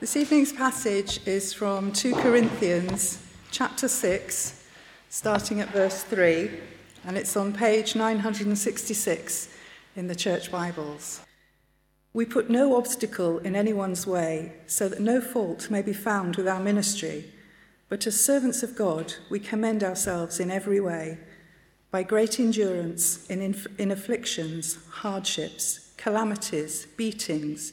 This evening's passage is from 2 Corinthians chapter 6, starting at verse 3, and it's on page 966 in the Church Bibles. We put no obstacle in anyone's way, so that no fault may be found with our ministry, but as servants of God we commend ourselves in every way, by great endurance in afflictions, hardships, calamities, beatings,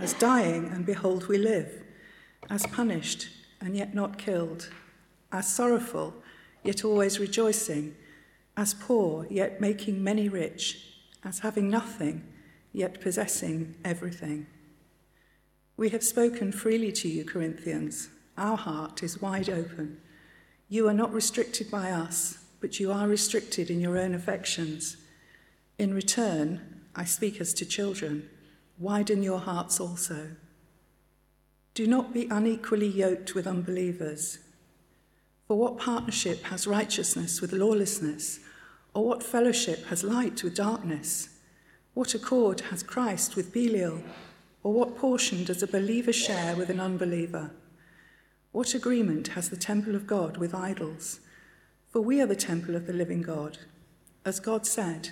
as dying, and behold, we live, as punished, and yet not killed, as sorrowful, yet always rejoicing, as poor, yet making many rich, as having nothing, yet possessing everything. We have spoken freely to you, Corinthians. Our heart is wide open. You are not restricted by us, but you are restricted in your own affections. In return, I speak as to children. Widen your hearts also. Do not be unequally yoked with unbelievers. For what partnership has righteousness with lawlessness? Or what fellowship has light with darkness? What accord has Christ with Belial? Or what portion does a believer share with an unbeliever? What agreement has the temple of God with idols? For we are the temple of the living God. As God said,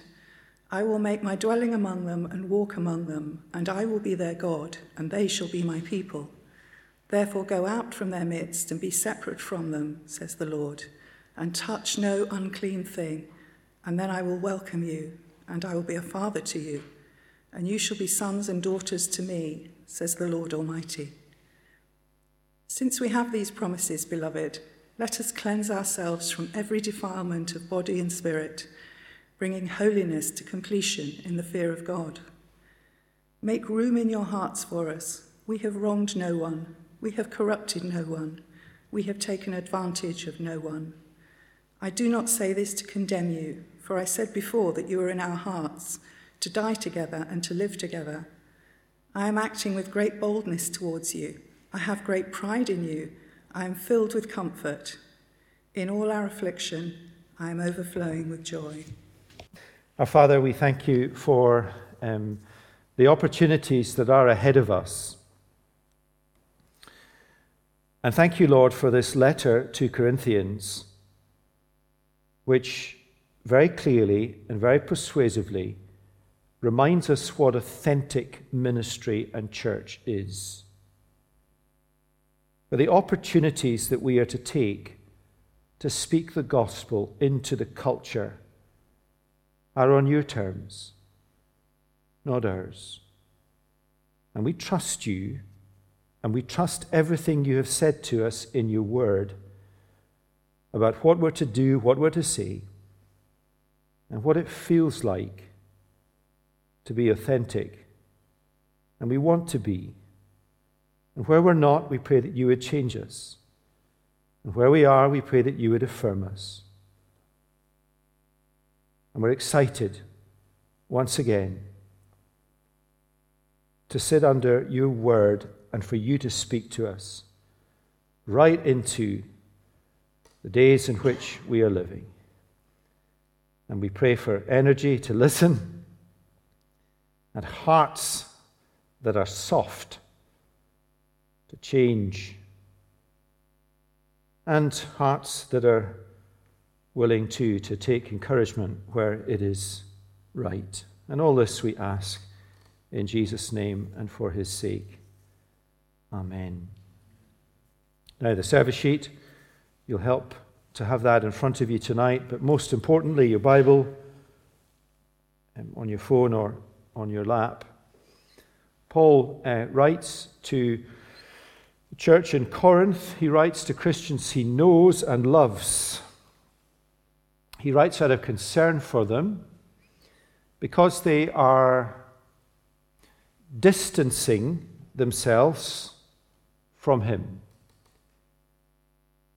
I will make my dwelling among them and walk among them, and I will be their God, and they shall be my people. Therefore go out from their midst and be separate from them, says the Lord, and touch no unclean thing, and then I will welcome you, and I will be a father to you, and you shall be sons and daughters to me, says the Lord Almighty. Since we have these promises, beloved, let us cleanse ourselves from every defilement of body and spirit, bringing holiness to completion in the fear of God. Make room in your hearts for us. We have wronged no one. We have corrupted no one. We have taken advantage of no one. I do not say this to condemn you, for I said before that you are in our hearts, to die together and to live together. I am acting with great boldness towards you. I have great pride in you. I am filled with comfort. In all our affliction, I am overflowing with joy. Our Father, we thank you for the opportunities that are ahead of us. And thank you, Lord, for this letter to Corinthians, which very clearly and very persuasively reminds us what authentic ministry and church is. For the opportunities that we are to take to speak the gospel into the culture are on your terms, not ours. And we trust you, and we trust everything you have said to us in your word about what we're to do, what we're to say, and what it feels like to be authentic. And we want to be. And where we're not, we pray that you would change us. And where we are, we pray that you would affirm us. And we're excited, once again, to sit under your word and for you to speak to us right into the days in which we are living. And we pray for energy to listen and hearts that are soft to change and hearts that are willing to take encouragement where it is right. And all this we ask in Jesus' name and for his sake. Amen. Now the service sheet, you'll help to have that in front of you tonight, but most importantly your Bible on your phone or on your lap. Paul writes to the church in Corinth. He writes to Christians he knows and loves. He writes out of concern for them because they are distancing themselves from him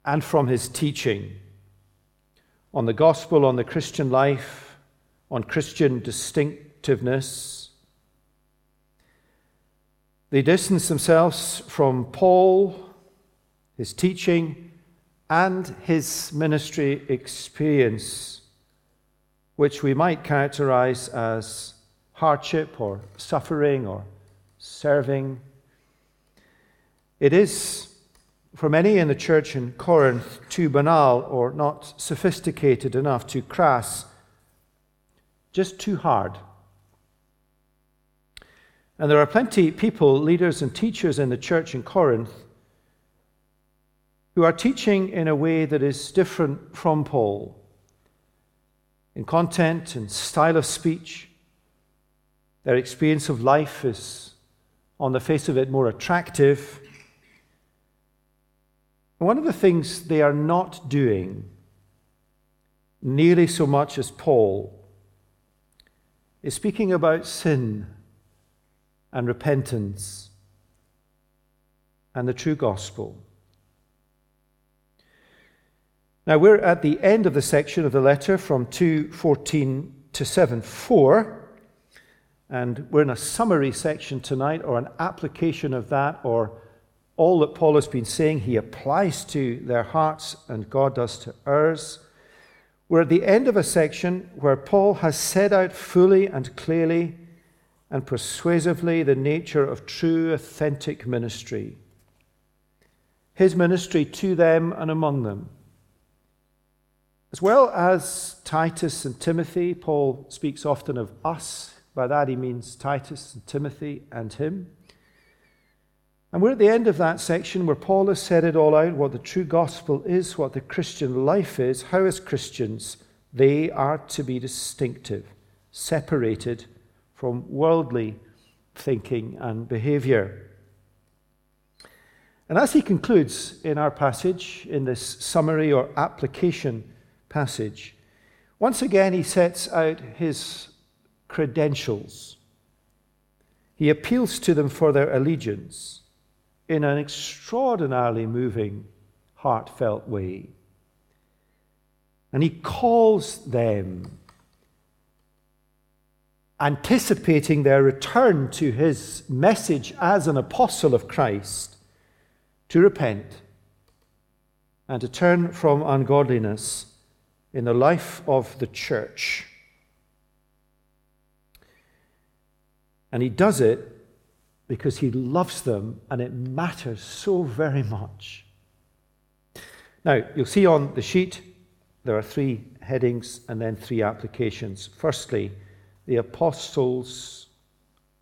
and from his teaching on the gospel, on the Christian life, on Christian distinctiveness. They distance themselves from Paul, his teaching, and his ministry experience, which we might characterize as hardship or suffering or serving. It is, for many in the church in Corinth, too banal or not sophisticated enough, too crass, just too hard. And there are plenty people, leaders and teachers in the church in Corinth, who are teaching in a way that is different from Paul, in content and style of speech. Their experience of life is, on the face of it, more attractive. One of the things they are not doing, nearly so much as Paul, is speaking about sin and repentance and the true gospel. Now, we're at the end of the section of the letter from 2:14 to 7:4. And we're in a summary section tonight, or an application of that, or all that Paul has been saying he applies to their hearts and God does to ours. We're at the end of a section where Paul has set out fully and clearly and persuasively the nature of true, authentic ministry. His ministry to them and among them. As well as Titus and Timothy, Paul speaks often of us. By that he means Titus and Timothy and him. And we're at the end of that section where Paul has said it all out, what the true gospel is, what the Christian life is, how as Christians they are to be distinctive, separated from worldly thinking and behavior. And as he concludes in our passage, in this summary or application passage, once again he sets out his credentials. He appeals to them for their allegiance in an extraordinarily moving, heartfelt way. And he calls them, anticipating their return to his message as an apostle of Christ, to repent and to turn from ungodliness in the life of the church. And he does it because he loves them and it matters so very much. Now, you'll see on the sheet there are three headings and then three applications. Firstly, the apostles'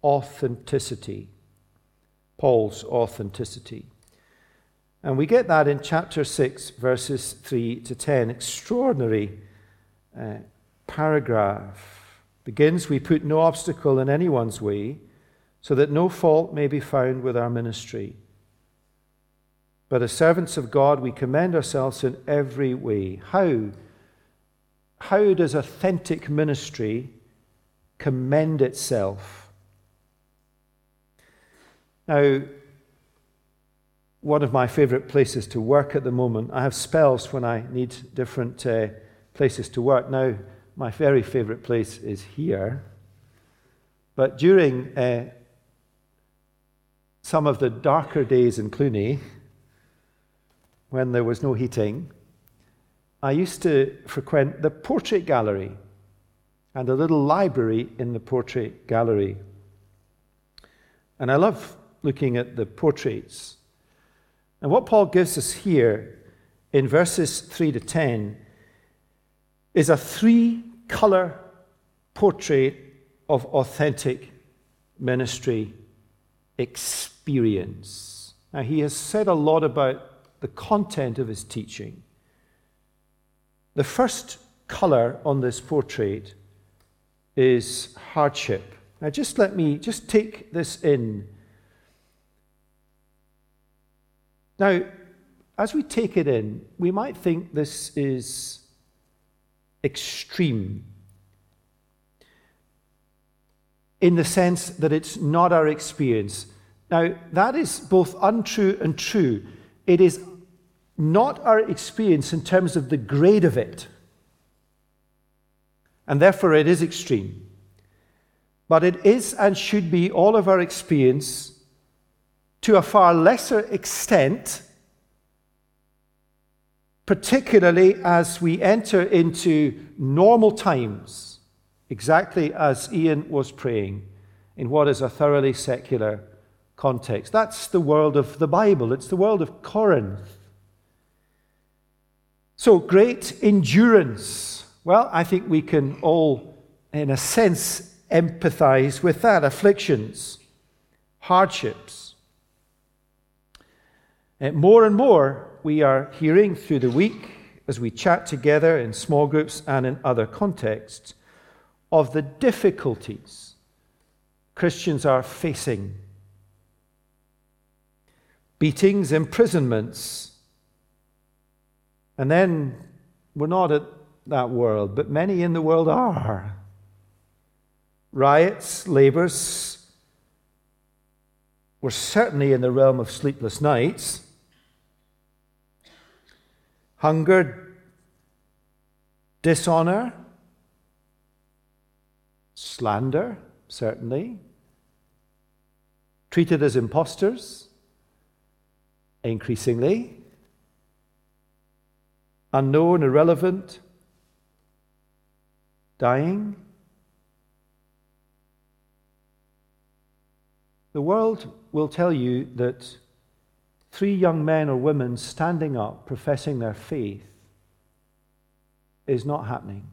authenticity, Paul's authenticity. And we get that in chapter 6, verses 3 to 10. Extraordinary paragraph. Begins, we put no obstacle in anyone's way, so that no fault may be found with our ministry. But as servants of God, we commend ourselves in every way. How does authentic ministry commend itself? Now, one of my favorite places to work at the moment, I have spells when I need different places to work. Now, my very favorite place is here. But during some of the darker days in Cluny, when there was no heating, I used to frequent the portrait gallery and a little library in the portrait gallery. And I love looking at the portraits. And what Paul gives us here in verses 3 to 10 is a three-color portrait of authentic ministry experience. Now, he has said a lot about the content of his teaching. The first color on this portrait is hardship. Now, let me take this in. Now, as we take it in, we might think this is extreme, in the sense that it's not our experience. Now, that is both untrue and true. It is not our experience in terms of the grade of it. And therefore, it is extreme. But it is and should be all of our experience to a far lesser extent, particularly as we enter into normal times, exactly as Ian was praying, in what is a thoroughly secular context. That's the world of the Bible. It's the world of Corinth. So, great endurance. Well, I think we can all, in a sense, empathize with that. Afflictions, hardships. And more and more, we are hearing through the week, as we chat together in small groups and in other contexts, of the difficulties Christians are facing. Beatings, imprisonments. And then we're not at that world, but many in the world are. Riots, labors. We're certainly in the realm of sleepless nights. Hunger, dishonor, slander, certainly. Treated as impostors, increasingly. Unknown, irrelevant, dying. The world will tell you that three young men or women standing up, professing their faith, is not happening.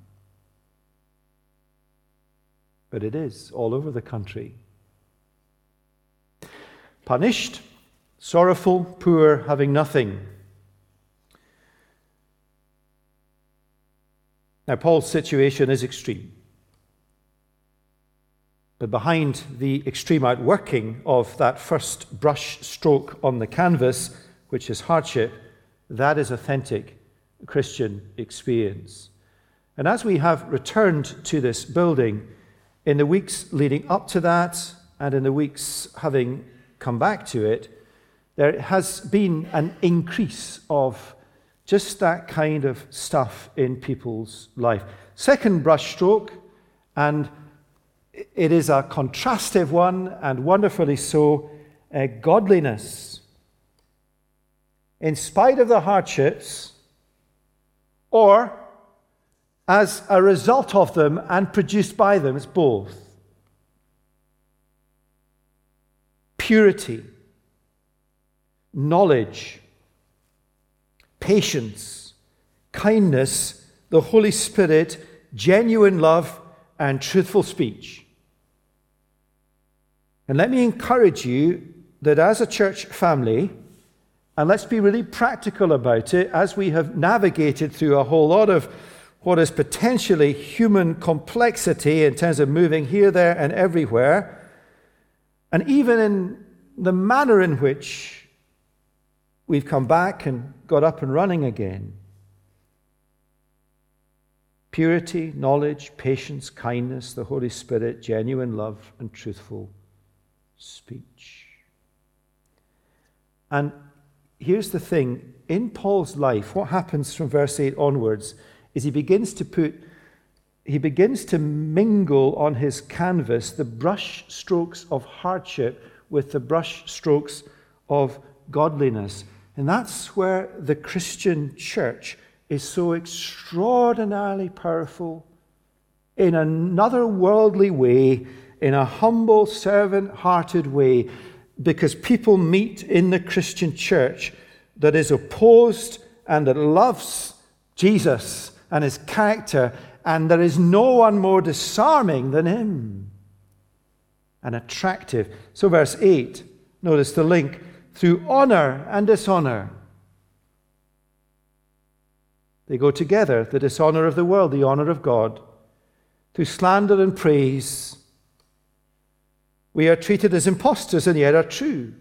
But it is all over the country. Punished, sorrowful, poor, having nothing. Now, Paul's situation is extreme. But behind the extreme outworking of that first brush stroke on the canvas, which is hardship, that is authentic Christian experience. And as we have returned to this building, in the weeks leading up to that, and in the weeks having come back to it, there has been an increase of just that kind of stuff in people's life. Second brushstroke, and it is a contrastive one, and wonderfully so, godliness. In spite of the hardships, or as a result of them and produced by them, it's both. Purity, knowledge, patience, kindness, the Holy Spirit, genuine love, and truthful speech. And let me encourage you that as a church family, and let's be really practical about it, as we have navigated through a whole lot of what is potentially human complexity in terms of moving here, there, and everywhere, and even in the manner in which we've come back and got up and running again. Purity, knowledge, patience, kindness, the Holy Spirit, genuine love, and truthful speech. And here's the thing. In Paul's life, what happens from verse 8 onwards is he begins to mingle on his canvas the brush strokes of hardship with the brush strokes of godliness. And that's where the Christian church is so extraordinarily powerful in another worldly way, in a humble, servant-hearted way, because people meet in the Christian church that is opposed and that loves Jesus and his character, and there is no one more disarming than him and attractive. So verse 8, notice the link. Through honor and dishonor. They go together, the dishonor of the world, the honor of God. Through slander and praise, we are treated as impostors and yet are true.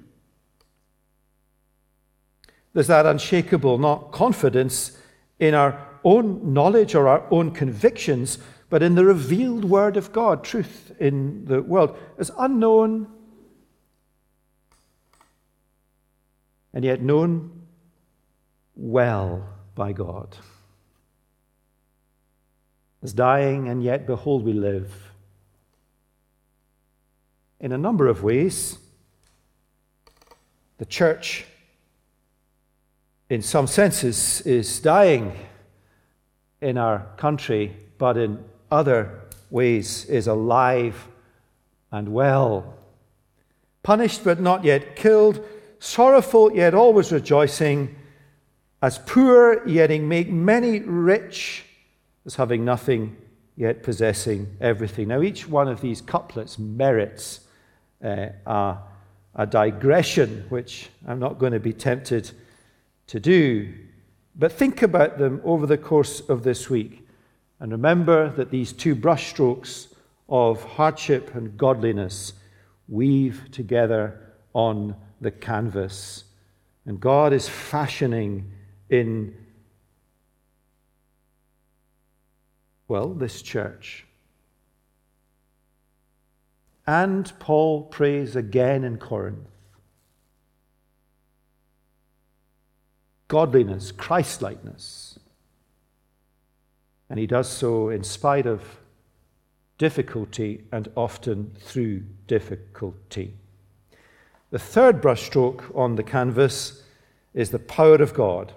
There's that unshakable, not confidence in our own knowledge or our own convictions, but in the revealed word of God, truth in the world. As unknown, and yet known well by God. As dying, and yet behold, we live. In a number of ways, the church, in some senses, is dying in our country, but in other ways is alive and well. Punished but not yet killed, sorrowful yet always rejoicing, as poor yet make many rich, as having nothing yet possessing everything. Now each one of these couplets merits a digression, which I'm not going to be tempted to do. But think about them over the course of this week. And remember that these two brushstrokes of hardship and godliness weave together on the canvas. And God is fashioning in, well, this church. And Paul prays again in Corinth. Godliness, Christ-likeness. And he does so in spite of difficulty and often through difficulty. The third brushstroke on the canvas is the power of God.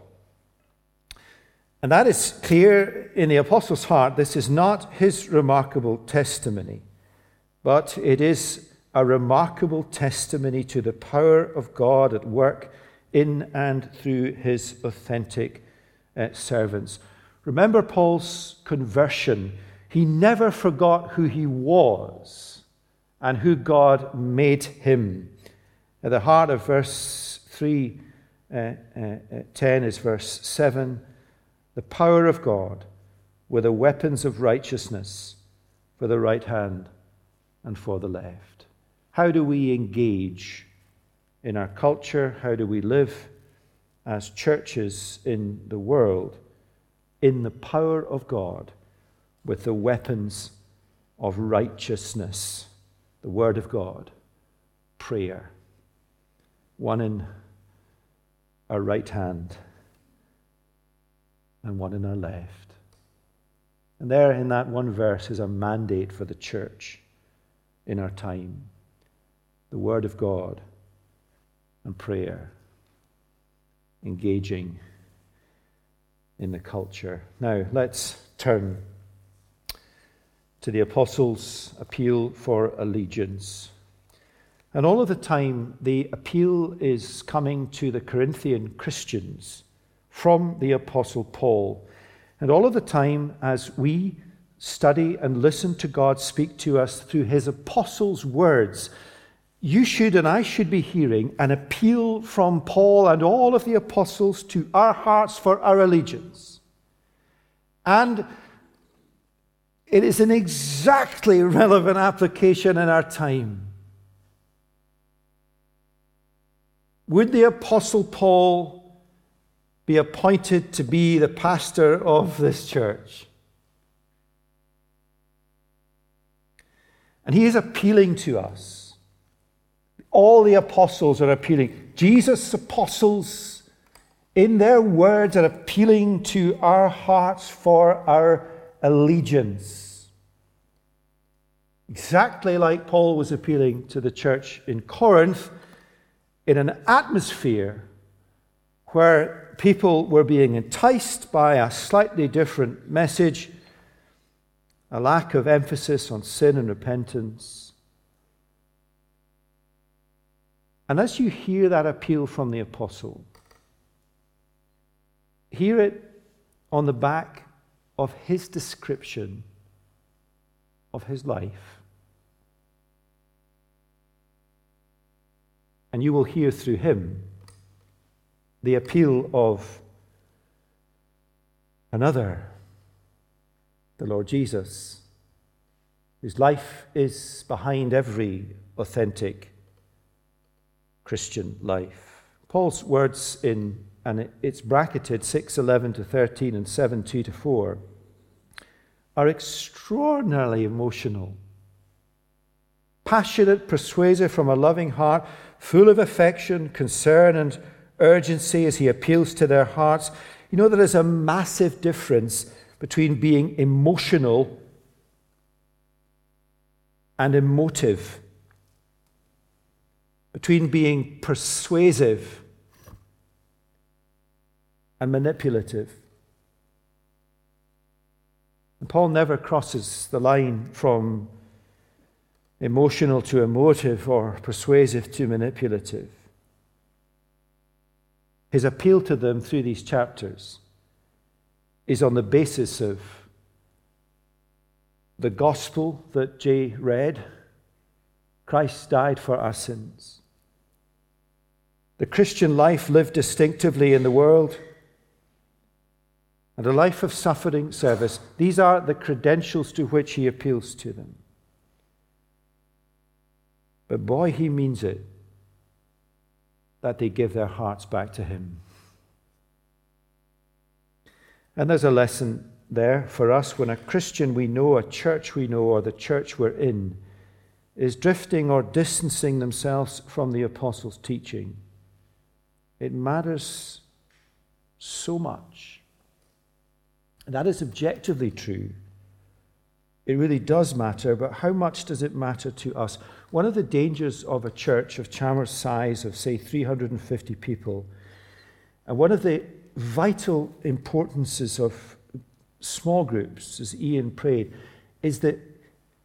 And that is clear in the apostle's heart. This is not his remarkable testimony, but it is a remarkable testimony to the power of God at work in and through his authentic servants. Remember Paul's conversion. He never forgot who he was and who God made him. At the heart of verse 3, 10 is verse 7. The power of God were the weapons of righteousness for the right hand and for the left. How do we engage in our culture? How do we live as churches in the world? In the power of God, with the weapons of righteousness, the Word of God, prayer, one in our right hand and one in our left. And there in that one verse is a mandate for the church in our time, the Word of God and prayer, engaging in the culture. Now, let's turn to the apostles' appeal for allegiance. And all of the time, the appeal is coming to the Corinthian Christians from the apostle Paul. And all of the time, as we study and listen to God speak to us through his apostles' words, you should and I should be hearing an appeal from Paul and all of the apostles to our hearts for our allegiance. And it is an exactly relevant application in our time. Would the apostle Paul be appointed to be the pastor of this church? And he is appealing to us. All the apostles are appealing. Jesus' apostles, in their words, are appealing to our hearts for our allegiance. Exactly like Paul was appealing to the church in Corinth, in an atmosphere where people were being enticed by a slightly different message, a lack of emphasis on sin and repentance. And as you hear that appeal from the apostle, hear it on the back of his description of his life. And you will hear through him the appeal of another, the Lord Jesus, whose life is behind every authentic Christian life. Paul's words in, and it's bracketed 6:11 to 13 and 7:2 to 4, are extraordinarily emotional, passionate, persuasive from a loving heart, full of affection, concern, and urgency as he appeals to their hearts. You know, there is a massive difference between being emotional and emotive, between being persuasive and manipulative. And Paul never crosses the line from emotional to emotive or persuasive to manipulative. His appeal to them through these chapters is on the basis of the gospel that Jay read. Christ died for our sins. The Christian life lived distinctively in the world, and a life of suffering service. These are the credentials to which he appeals to them. But boy, he means it, that they give their hearts back to him. And there's a lesson there for us when a Christian we know, a church we know, or the church we're in, is drifting or distancing themselves from the apostles' teaching. It matters so much. And that is objectively true. It really does matter, but how much does it matter to us? One of the dangers of a church of Chalmers' size of, say, 350 people, and one of the vital importances of small groups, as Ian prayed, is that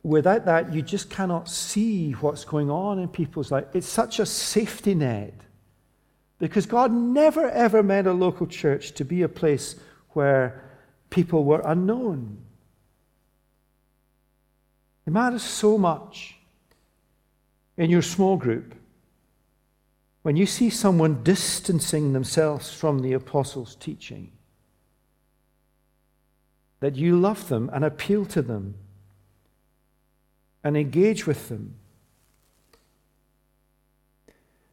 without that, you just cannot see what's going on in people's life. It's such a safety net, because God never, ever meant a local church to be a place where people were unknown. It matters so much in your small group when you see someone distancing themselves from the apostles' teaching, that you love them and appeal to them and engage with them.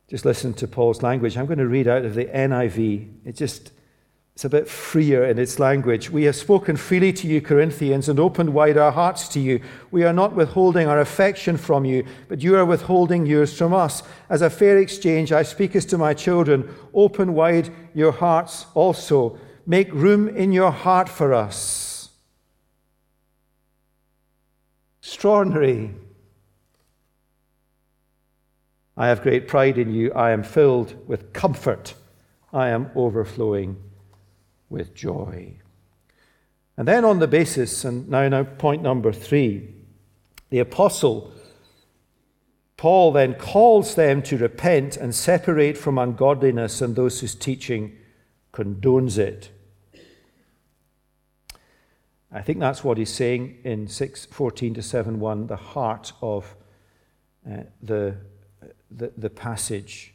Just listen to Paul's language. I'm going to read out of the NIV. It's a bit freer in its language. We have spoken freely to you, Corinthians, and opened wide our hearts to you. We are not withholding our affection from you, but you are withholding yours from us. As a fair exchange, I speak as to my children, open wide your hearts also. Make room in your heart for us. Extraordinary. I have great pride in you. I am filled with comfort. I am overflowing with joy. And then on the basis, and now point number 3, the apostle Paul then calls them to repent and separate from ungodliness and those whose teaching condones it. I think that's what he's saying in 6:14 to 7:1, the heart of the passage.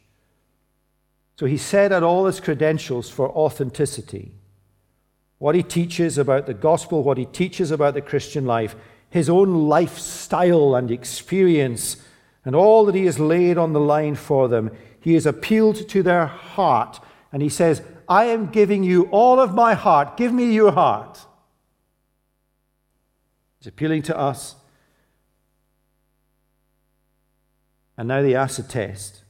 So he set out all his credentials for authenticity. What he teaches about the gospel, what he teaches about the Christian life, his own lifestyle and experience, and all that he has laid on the line for them. He has appealed to their heart, and he says, I am giving you all of my heart. Give me your heart. He's appealing to us. And now the acid test.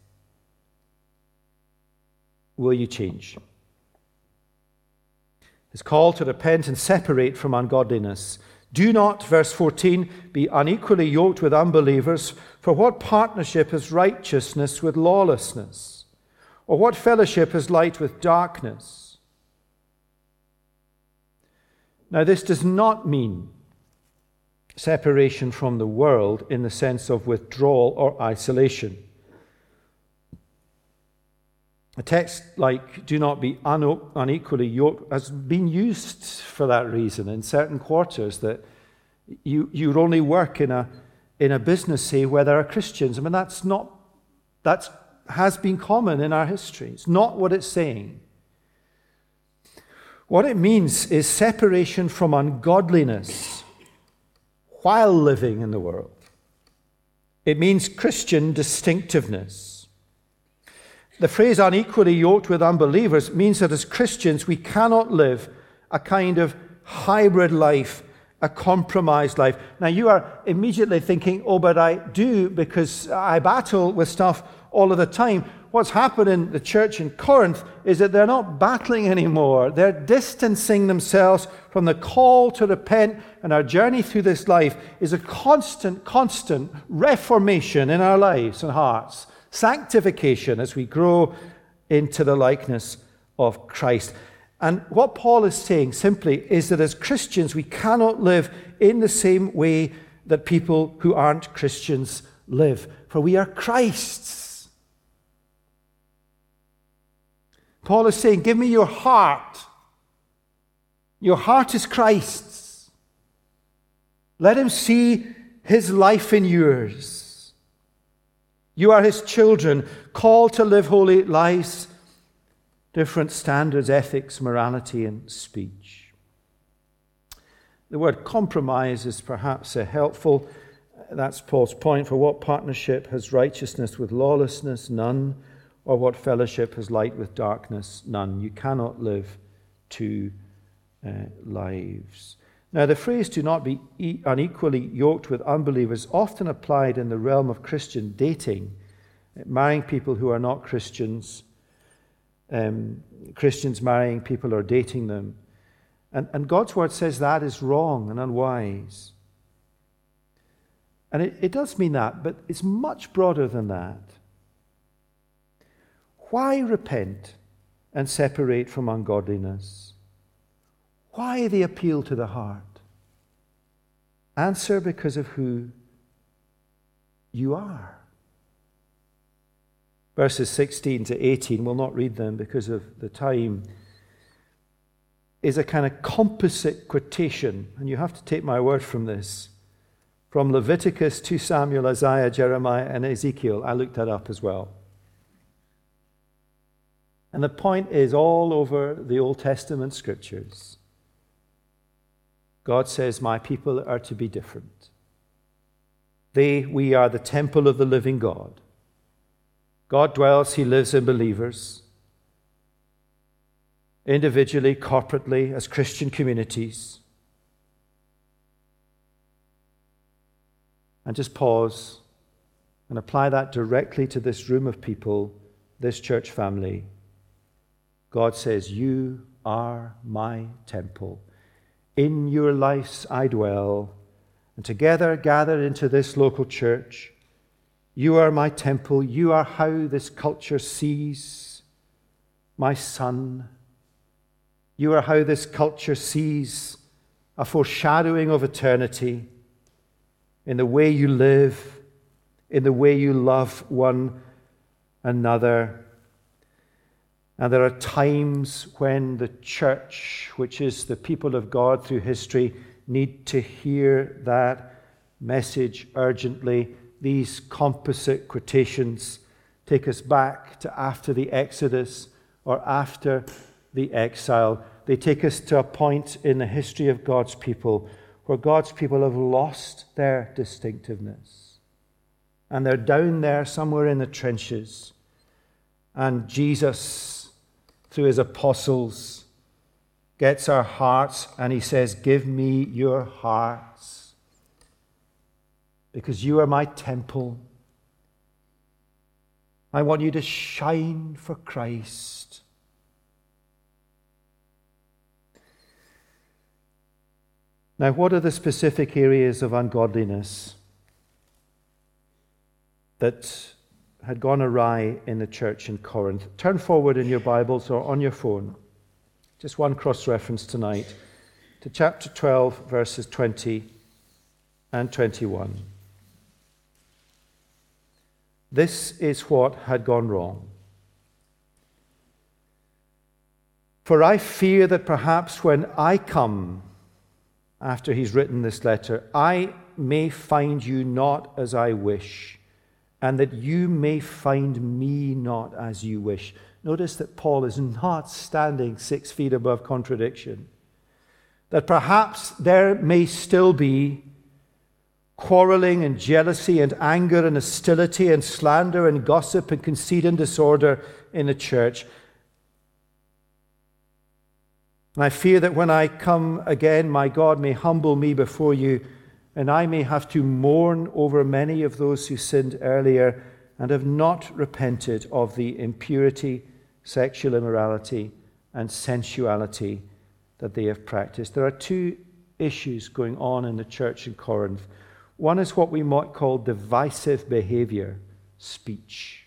Will you change? His call to repent and separate from ungodliness. Do not, verse 14, be unequally yoked with unbelievers, for what partnership is righteousness with lawlessness? Or what fellowship is light with darkness? Now, this does not mean separation from the world in the sense of withdrawal or isolation. A text like do not be unequally yoked has been used for that reason in certain quarters, that you only work in a business, say, where there are Christians. I mean, that has been common in our history. It's not what it's saying. What it means is separation from ungodliness while living in the world. It means Christian distinctiveness. The phrase unequally yoked with unbelievers means that as Christians we cannot live a kind of hybrid life, a compromised life. Now you are immediately thinking, oh, but I do, because I battle with stuff all of the time. What's happened in the church in Corinth is that they're not battling anymore. They're distancing themselves from the call to repent, and our journey through this life is a constant reformation in our lives and hearts. Sanctification as we grow into the likeness of Christ. And what Paul is saying simply is that as Christians, we cannot live in the same way that people who aren't Christians live, for we are Christ's. Paul is saying, give me your heart. Your heart is Christ's. Let him see his life in yours. You are his children, called to live holy lives, different standards, ethics, morality, and speech. The word compromise is perhaps helpful. That's Paul's point. For what partnership has righteousness with lawlessness? None. Or what fellowship has light with darkness? None. You cannot live two lives. Now, the phrase "do not be unequally yoked with unbelievers" often applied in the realm of Christian dating, marrying people who are not Christians, Christians marrying people or dating them. And God's word says that is wrong and unwise. And it does mean that, but it's much broader than that. Why repent and separate from ungodliness? Why the appeal to the heart? Answer: because of who you are. Verses 16 to 18, we'll not read them because of the time, is a kind of composite quotation, and you have to take my word from this, from Leviticus to Samuel, Isaiah, Jeremiah, and Ezekiel. I looked that up as well. And the point is, all over the Old Testament scriptures, God says, my people are to be different. We are the temple of the living God. God dwells, he lives in believers, individually, corporately, as Christian communities. And just pause and apply that directly to this room of people, this church family. God says, you are my temple. In your lives I dwell. And together, gathered into this local church, you are my temple. You are how this culture sees my son. You are how this culture sees a foreshadowing of eternity in the way you live, in the way you love one another. And there are times when the church, which is the people of God through history, need to hear that message urgently. These composite quotations take us back to after the Exodus or after the exile. They take us to a point in the history of God's people where God's people have lost their distinctiveness. And they're down there somewhere in the trenches. And Jesus, through his apostles, gets our hearts and he says, give me your hearts, because you are my temple. I want you to shine for Christ. Now, what are the specific areas of ungodliness that had gone awry in the church in Corinth? Turn forward in your Bibles or on your phone. Just one cross-reference tonight to chapter 12, verses 20 and 21. This is what had gone wrong. For I fear that perhaps when I come, after he's written this letter, I may find you not as I wish, and that you may find me not as you wish. Notice that Paul is not standing 6 feet above contradiction. That perhaps there may still be quarreling and jealousy and anger and hostility and slander and gossip and conceit and disorder in the church. And I fear that when I come again, my God may humble me before you, and I may have to mourn over many of those who sinned earlier, and have not repented of the impurity, sexual immorality, and sensuality that they have practiced. There are two issues going on in the church in Corinth. One is what we might call divisive behavior, speech.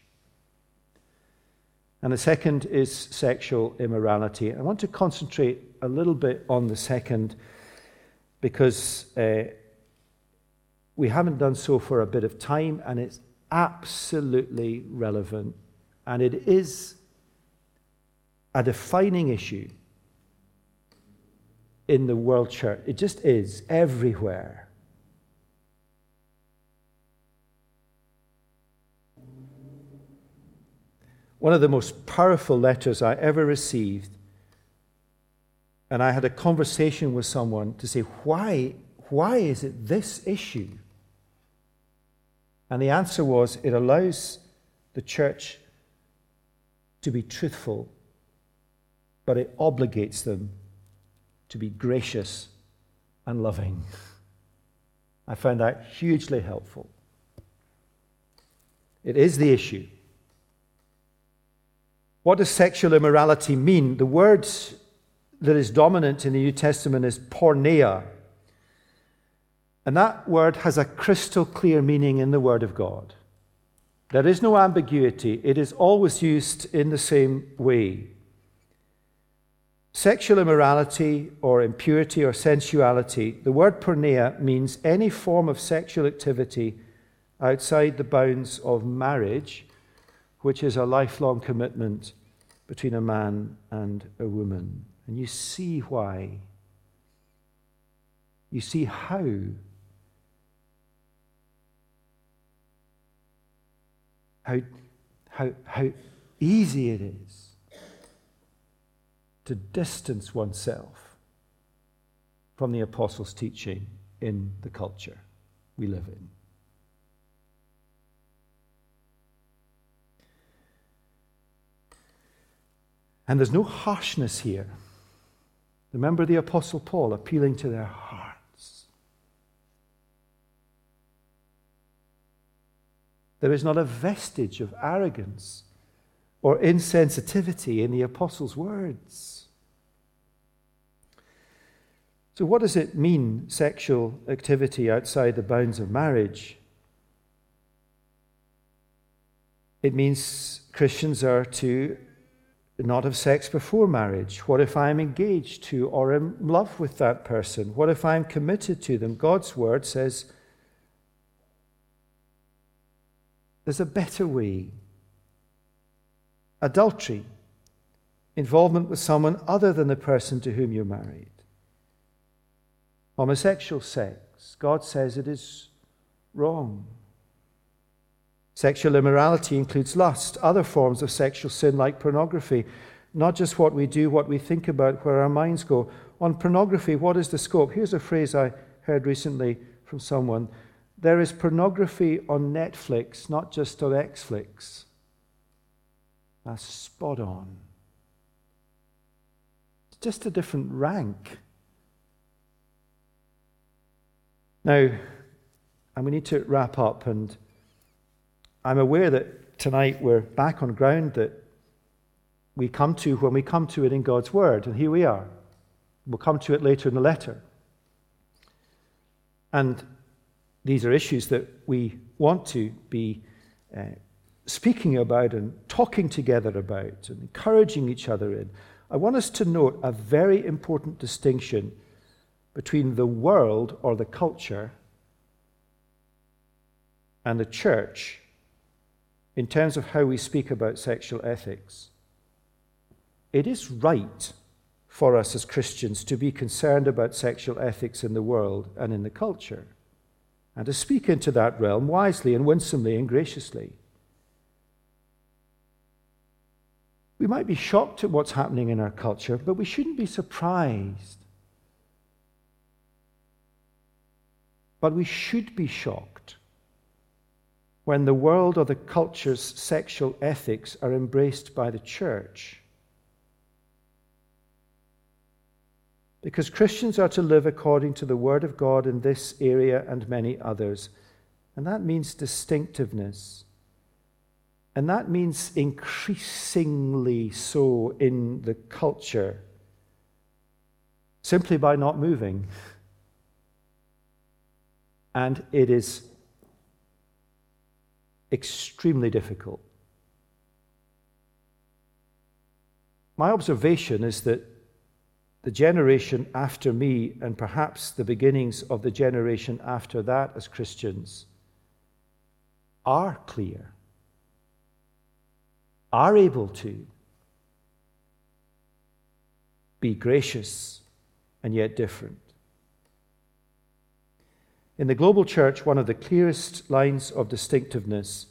And the second is sexual immorality. I want to concentrate a little bit on the second because we haven't done so for a bit of time, and it's absolutely relevant, and it is a defining issue in the world church. It just is everywhere. One of the most powerful letters I ever received, and I had a conversation with someone to say, why is it this issue? And the answer was, it allows the church to be truthful, but it obligates them to be gracious and loving. I found that hugely helpful. It is the issue. What does sexual immorality mean? The word that is dominant in the New Testament is porneia. And that word has a crystal clear meaning in the Word of God. There is no ambiguity. It is always used in the same way. Sexual immorality or impurity or sensuality, the word porneia means any form of sexual activity outside the bounds of marriage, which is a lifelong commitment between a man and a woman. And you see why. You see how. How easy it is to distance oneself from the apostles' teaching in the culture we live in. And there's no harshness here. Remember the Apostle Paul appealing to their heart. There is not a vestige of arrogance or insensitivity in the apostles' words. So what does it mean, sexual activity outside the bounds of marriage? It means Christians are to not have sex before marriage. What if I'm engaged to or in love with that person? What if I'm committed to them? God's word says, there's a better way. Adultery, involvement with someone other than the person to whom you're married. Homosexual sex, God says it is wrong. Sexual immorality includes lust, other forms of sexual sin like pornography, not just what we do, what we think about, where our minds go. On pornography, what is the scope? Here's a phrase I heard recently from someone. There is pornography on Netflix, not just on Xflix. That's spot on. It's just a different rank. Now, and we need to wrap up, and I'm aware that tonight we're back on ground that we come to when we come to it in God's Word, and here we are. We'll come to it later in the letter. And these are issues that we want to be speaking about and talking together about and encouraging each other in. I want us to note a very important distinction between the world or the culture and the church in terms of how we speak about sexual ethics. It is right for us as Christians to be concerned about sexual ethics in the world and in the culture, and to speak into that realm wisely and winsomely and graciously. We might be shocked at what's happening in our culture, but we shouldn't be surprised. But we should be shocked when the world or the culture's sexual ethics are embraced by the church. Because Christians are to live according to the Word of God in this area and many others. And that means distinctiveness. And that means increasingly so in the culture, simply by not moving. And it is extremely difficult. My observation is that the generation after me, and perhaps the beginnings of the generation after that as Christians, are clear, are able to be gracious and yet different. In the global church, one of the clearest lines of distinctiveness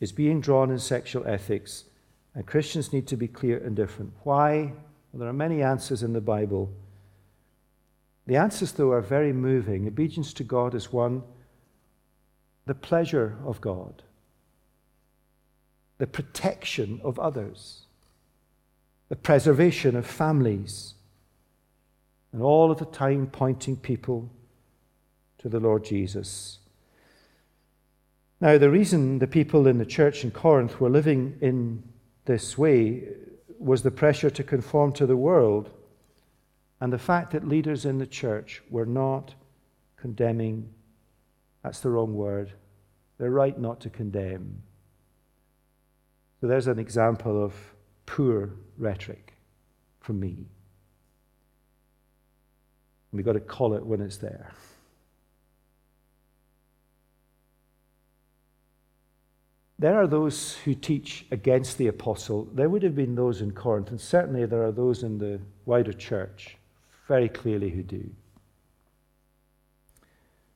is being drawn in sexual ethics, and Christians need to be clear and different. Why? Well, there are many answers in the Bible. The answers, though, are very moving. Obedience to God is one. The pleasure of God. The protection of others. The preservation of families. And all of the time pointing people to the Lord Jesus. Now, the reason the people in the church in Corinth were living in this way was the pressure to conform to the world and the fact that leaders in the church were not condemning. That's the wrong word. They're right not to condemn. So there's an example of poor rhetoric from me. And we've got to call it when it's there. There are those who teach against the apostle. There would have been those in Corinth, and certainly there are those in the wider church, very clearly, who do.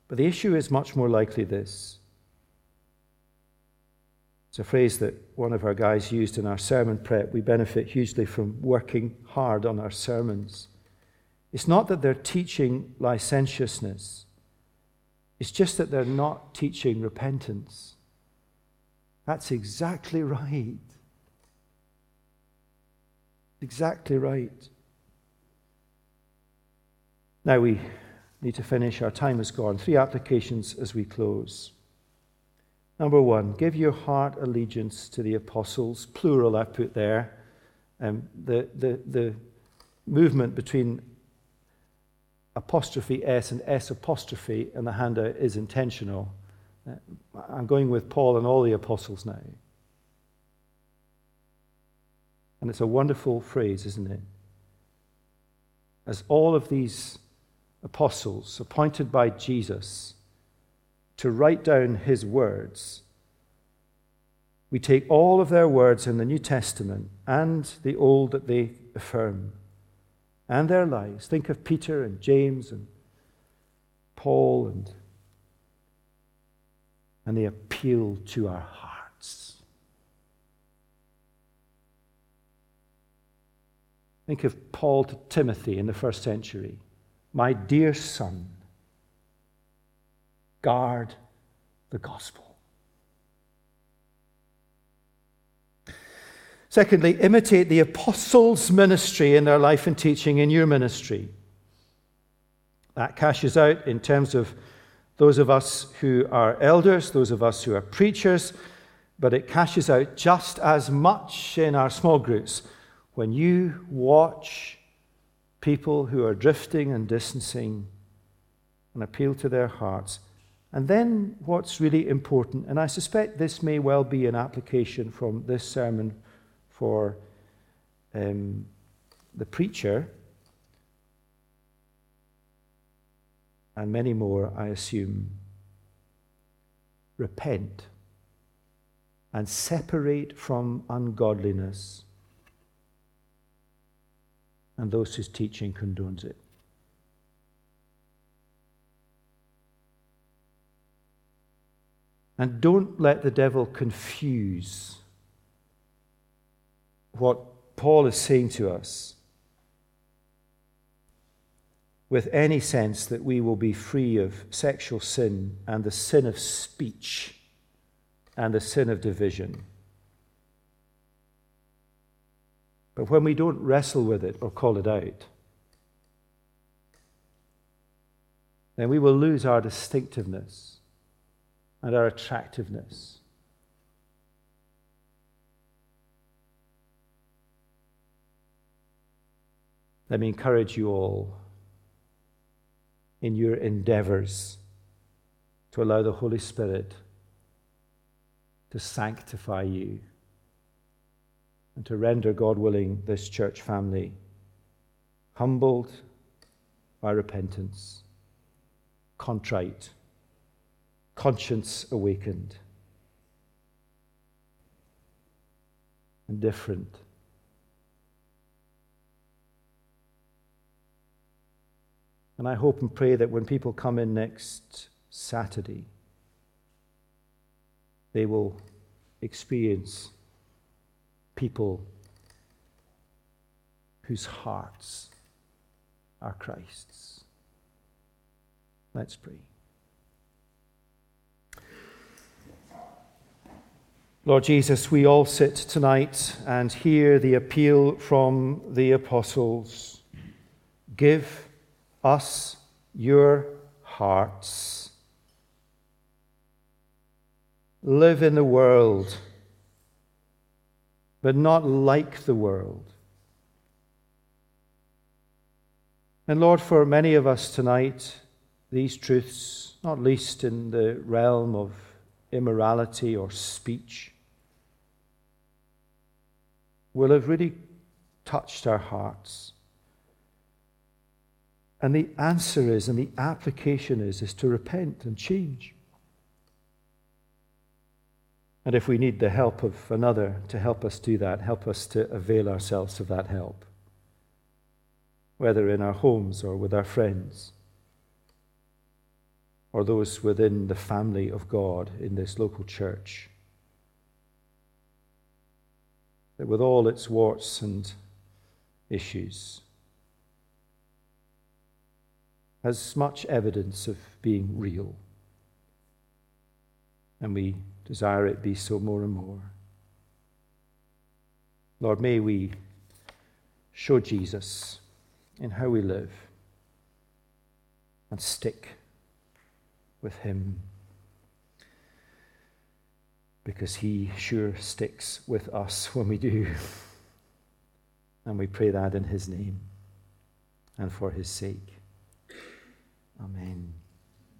But the issue is much more likely this. It's a phrase that one of our guys used in our sermon prep. We benefit hugely from working hard on our sermons. It's not that they're teaching licentiousness. It's just that they're not teaching repentance. That's exactly right. Exactly right. Now we need to finish. Our time is gone. 3 applications as we close. Number 1, give your heart allegiance to the apostles. Plural, I put there. The movement between apostrophe S and S apostrophe in the handout is intentional. I'm going with Paul and all the apostles now. And it's a wonderful phrase, isn't it? As all of these apostles appointed by Jesus to write down his words, we take all of their words in the New Testament and the Old that they affirm and their lives. Think of Peter and James and Paul and they appeal to our hearts. Think of Paul to Timothy in the 1st century. My dear son, guard the gospel. Secondly, imitate the apostles' ministry in their life and teaching in your ministry. That cashes out in terms of those of us who are elders, those of us who are preachers, but it cashes out just as much in our small groups. When you watch people who are drifting and distancing and appeal to their hearts, and then what's really important, and I suspect this may well be an application from this sermon for the preacher, and many more, I assume. Repent and separate from ungodliness and those whose teaching condones it. And don't let the devil confuse what Paul is saying to us with any sense that we will be free of sexual sin and the sin of speech and the sin of division. But when we don't wrestle with it or call it out, then we will lose our distinctiveness and our attractiveness. Let me encourage you all in your endeavors to allow the Holy Spirit to sanctify you and to render, God willing, this church family humbled by repentance, contrite, conscience awakened, and different. And I hope and pray that when people come in next Saturday, they will experience people whose hearts are Christ's. Let's pray. Lord Jesus, we all sit tonight and hear the appeal from the apostles. Give us your hearts. Live in the world, but not like the world. And Lord, for many of us tonight, these truths, not least in the realm of immorality or speech, will have really touched our hearts. And the answer is, and the application is to repent and change. And if we need the help of another to help us do that, help us to avail ourselves of that help, whether in our homes or with our friends, or those within the family of God in this local church, that with all its warts and issues has much evidence of being real, and we desire it be so more and more. Lord, may we show Jesus in how we live and stick with him, because he sure sticks with us when we do. And we pray that in his name and for his sake. Amen.